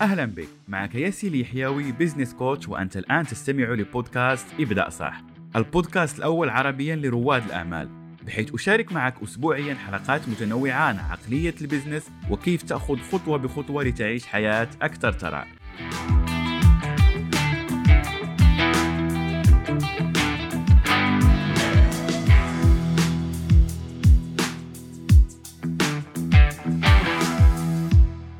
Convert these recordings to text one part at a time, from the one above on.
أهلا بك، معك ياسين اليحيوي بزنس كوتش، وأنت الآن تستمع لبودكاست ابدأ صح، البودكاست الأول عربيا لرواد الأعمال، بحيث أشارك معك أسبوعيا حلقات متنوعة عن عقلية البزنس وكيف تأخذ خطوة بخطوة لتعيش حياة أكثر ثراء.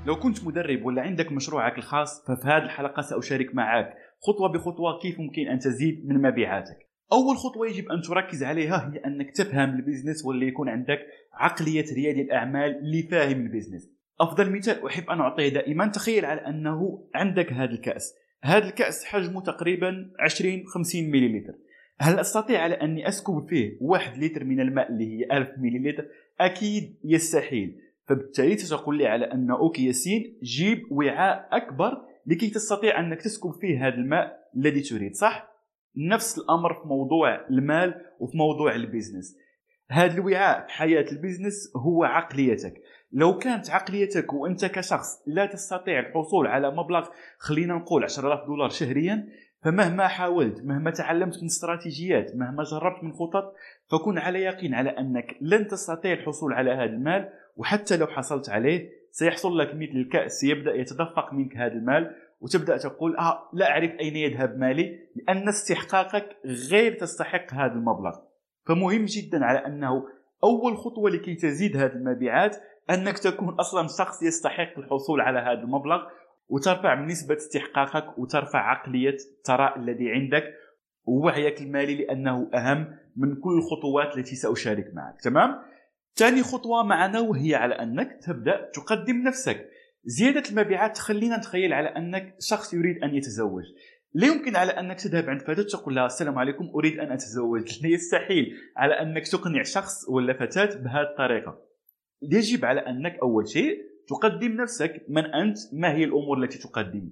لو كنت مدرب ولا عندك مشروعك الخاص، ففي هذه الحلقة سأشارك معك خطوة بخطوة كيف ممكن أن تزيد من مبيعاتك. أول خطوة يجب أن تركز عليها هي أنك تفهم البيزنس، واللي يكون عندك عقلية ريادي الأعمال اللي فاهم البيزنس. أفضل مثال أحب أن أعطيه دائما، تخيل على أنه عندك هذا الكأس، هذا الكأس حجمه تقريبا 20-50 مليلتر. هل أستطيع على أني أسكب فيه 1 لتر من الماء اللي هي 1000 مليلتر؟ أكيد يستحيل. فبالتالي ستقول لي على أن أوكي ياسين، جيب وعاء أكبر لكي تستطيع أنك تسكب فيه هذا الماء الذي تريد، صح؟ نفس الأمر في موضوع المال وفي موضوع البيزنس. هذا الوعاء في حياة البيزنس هو عقليتك. لو كانت عقليتك وأنت كشخص لا تستطيع الحصول على مبلغ، خلينا نقول $10,000 شهريا، فمهما حاولت، مهما تعلمت من استراتيجيات، مهما جربت من خطط، فكن على يقين على أنك لن تستطيع الحصول على هذا المال. وحتى لو حصلت عليه، سيحصل لك مثل الكأس، يبدأ يتدفق منك هذا المال، وتبدأ تقول لا أعرف أين يذهب مالي، لأن استحقاقك غير تستحق هذا المبلغ. فمهم جدا على أنه أول خطوة لكي تزيد هذه المبيعات أنك تكون أصلا شخص يستحق الحصول على هذا المبلغ، وترفع من نسبة استحقاقك، وترفع عقلية الثراء الذي عندك ووعيك المالي، لأنه أهم من كل الخطوات التي سأشارك معك. تمام؟ ثاني خطوة معنا وهي على أنك تبدأ تقدم نفسك. زيادة المبيعات تخلينا نتخيل على أنك شخص يريد أن يتزوج. لا يمكن على أنك تذهب عند فتاة تقول لها السلام عليكم أريد أن أتزوج، لا يستحيل على أنك تقنع شخص ولا فتاة بهذه الطريقة. يجب على أنك أول شيء تقدم نفسك، من أنت، ما هي الأمور التي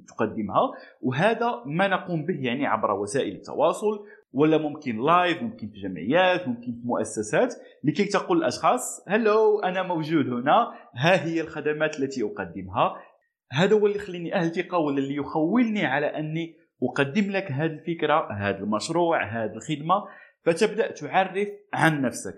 تقدمها، وهذا ما نقوم به يعني عبر وسائل التواصل، ولا ممكن لايف، ممكن في جمعيات، ممكن في مؤسسات، لكي تقول الأشخاص هلو أنا موجود هنا، ها هي الخدمات التي أقدمها. هذا هو اللي يخليني أهل ثقة، ولا اللي يخولني على أني أقدم لك هذه الفكرة، هذا المشروع، هذه الخدمة. فتبدأ تعرف عن نفسك.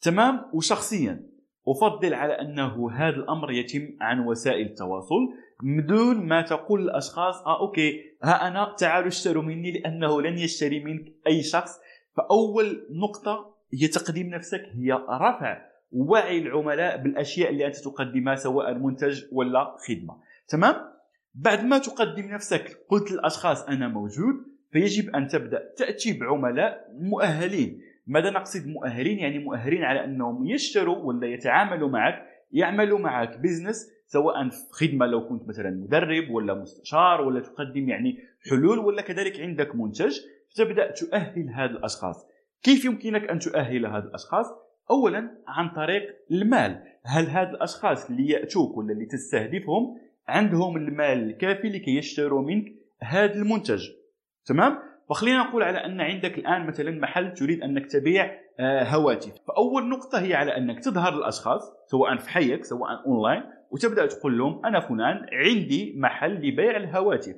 تمام. وشخصيا أفضل على أنه هذا الأمر يتم عن وسائل التواصل، بدون ما تقول للأشخاص أوكي ها أنا، تعالوا اشتروا مني، لأنه لن يشتري منك أي شخص. فأول نقطة هي تقديم نفسك، هي رفع وعي العملاء بالأشياء اللي أنت تقدمها، سواء منتج ولا خدمة. تمام؟ بعد ما تقدم نفسك، قلت للأشخاص أنا موجود، فيجب أن تبدأ تأتي بعملاء مؤهلين. ماذا نقصد مؤهلين؟ يعني مؤهلين على أنهم يشتروا ولا يتعاملوا معك، يعملوا معك بيزنس، سواء في خدمة لو كنت مثلا مدرب ولا مستشار، ولا تقدم يعني حلول، ولا كذلك عندك منتج. فتبدأ تؤهل هذا الأشخاص. كيف يمكنك أن تؤهل هذا الأشخاص؟ أولا عن طريق المال. هل هذا الأشخاص اللي يأتوك ولا اللي تستهدفهم عندهم المال الكافي لكي يشتروا منك هذا المنتج؟ تمام؟ وخلينا نقول على أن عندك الآن مثلا محل تريد أنك تبيع هواتف، فأول نقطة هي على أنك تظهر للأشخاص، سواء في حيك سواء أونلاين، وتبدأ تقول لهم أنا فلان عندي محل لبيع الهواتف.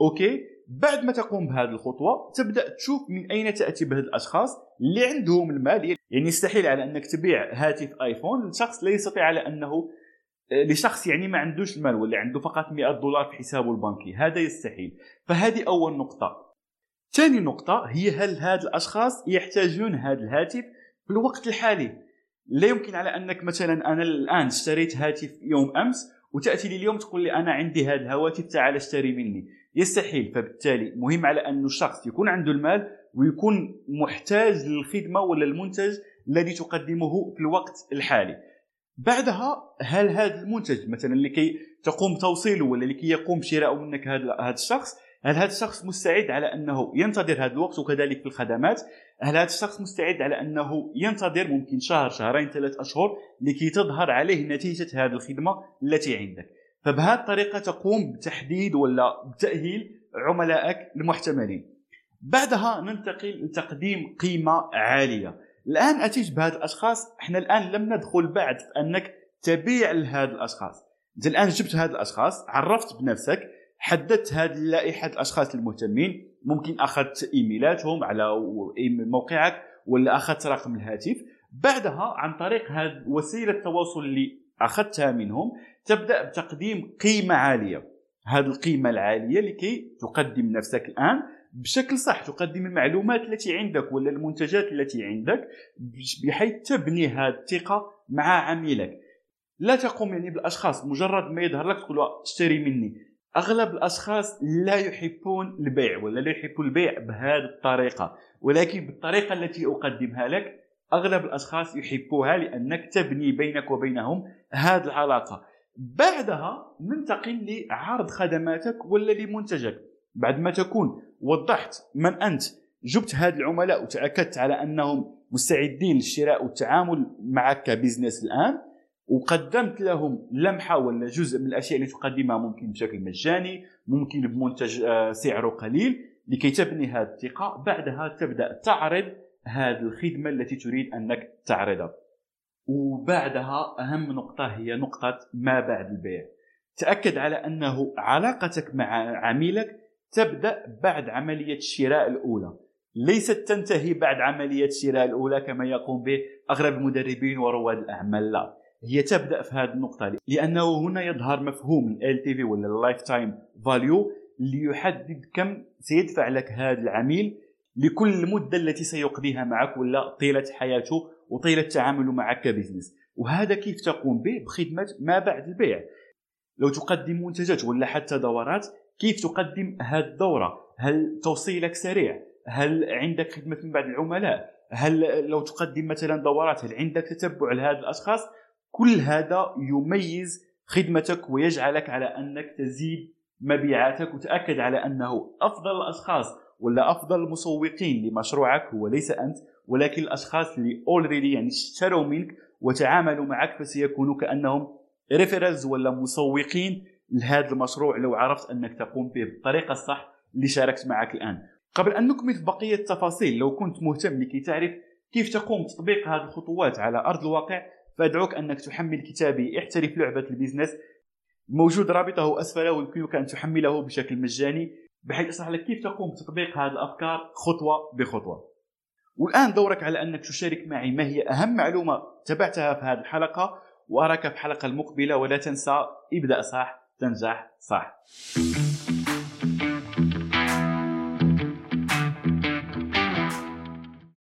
أوكي، بعد ما تقوم بهذه الخطوة تبدأ تشوف من أين تأتي بهذه الأشخاص اللي عندهم المال. يعني يستحيل على أنك تبيع هاتف آيفون لشخص لا يستطيع على أنه لشخص يعني ما عندوش المال، ولا عنده فقط $100 في حسابه البنكي، هذا يستحيل. فهذه أول نقطة. ثاني نقطة هي هل هاد الأشخاص يحتاجون هذا الهاتف في الوقت الحالي؟ لا يمكن على أنك مثلا أنا الآن اشتريت هاتف يوم أمس، وتأتي لي اليوم تقول لي أنا عندي هذا الهواتف تعال اشتري مني، يستحيل. فبالتالي مهم على أن الشخص يكون عنده المال، ويكون محتاج للخدمة ولا المنتج الذي تقدمه في الوقت الحالي. بعدها هل هذا المنتج مثلا لكي تقوم توصيله، ولا لكي يقوم شراء منك هذا الشخص، هل هذا الشخص مستعد على أنه ينتظر هذا الوقت؟ وكذلك في الخدمات، هل هذا الشخص مستعد على أنه ينتظر ممكن شهر، شهرين، 3 أشهر لكي تظهر عليه نتيجة هذه الخدمة التي عندك؟ فبهذه الطريقة تقوم بتحديد ولا بتأهيل عملائك المحتملين. بعدها ننتقل لتقديم قيمة عالية. الآن أتيت بهذه الأشخاص، احنا الآن لم ندخل بعد في أنك تبيع لهذه الأشخاص، زين الان جبت هاد الاشخاص، عرفت بنفسك، حددت هذه اللائحه الاشخاص المهتمين، ممكن اخذت ايميلاتهم على موقعك ولا اخذت رقم الهاتف. بعدها عن طريق هذه وسيله التواصل اللي اخذتها منهم تبدا بتقديم قيمه عاليه. هذه القيمه العاليه لكي تقدم نفسك الان بشكل صح، تقدم المعلومات التي عندك ولا المنتجات التي عندك بحيث تبني هذه الثقه مع عميلك. لا تقوم يعني بالاشخاص مجرد ما يظهر لك تقول اشتري مني. اغلب الاشخاص لا يحبون البيع ولا لا يحبون البيع بهذه الطريقه، ولكن بالطريقه التي اقدمها لك اغلب الاشخاص يحبوها، لانك تبني بينك وبينهم هذه العلاقه. بعدها ننتقل لعرض خدماتك ولا لمنتجك. بعد ما تكون وضحت من انت، جبت هاد العملاء وتاكدت على انهم مستعدين للشراء والتعامل معك كبزنس الان، وقدمت لهم لمحه ولا جزء من الاشياء اللي تقدمها، ممكن بشكل مجاني، ممكن بمنتج سعره قليل، لكي تبني هذه الثقه. بعدها تبدا تعرض هذه الخدمه التي تريد انك تعرضها. وبعدها اهم نقطه هي نقطه ما بعد البيع. تاكد على انه علاقتك مع عميلك تبدا بعد عمليه الشراء الاولى، ليست تنتهي بعد عمليه الشراء الاولى كما يقوم به اغلب المدربين ورواد الاعمال. لا، هي تبدأ في هذه النقطة، لأنه هنا يظهر مفهوم ال LTV ولا Lifetime Value ليحدد كم سيدفع لك هذا العميل لكل المدة التي سيقضيها معك ولا طيلة حياته وطيلة تعامله معك كبزنس. وهذا كيف تقوم به بخدمة ما بعد البيع. لو تقدم منتجات ولا حتى دورات، كيف تقدم هذه الدورة؟ هل توصيلك سريع؟ هل عندك خدمة من بعد العملاء؟ هل لو تقدم مثلا دورات هل عندك تتبع لهذا الأشخاص؟ كل هذا يميز خدمتك ويجعلك على أنك تزيد مبيعاتك. وتأكد على أنه أفضل الأشخاص ولا أفضل المسوقين لمشروعك هو ليس أنت، ولكن الأشخاص اللي already يعني اشتروا منك وتعاملوا معك، فسيكونوا كأنهم referrals ولا مسوقين لهذا المشروع لو عرفت أنك تقوم به بالطريقة الصح اللي شاركت معك الآن. قبل أن نكمل بقية التفاصيل، لو كنت مهتم لكي تعرف كيف تقوم تطبيق هذه الخطوات على أرض الواقع، فأدعوك أنك تحمل كتابي احترف لعبة البيزنس، موجود رابطه أسفل ويمكنك أن تحمله بشكل مجاني، بحيث أشرح لك كيف تقوم بتطبيق هذه الأفكار خطوة بخطوة. والآن دورك على أنك تشارك معي ما هي أهم معلومة تبعتها في هذه الحلقة، وأراك في الحلقة المقبلة. ولا تنسى ابدأ صح تنجح صح.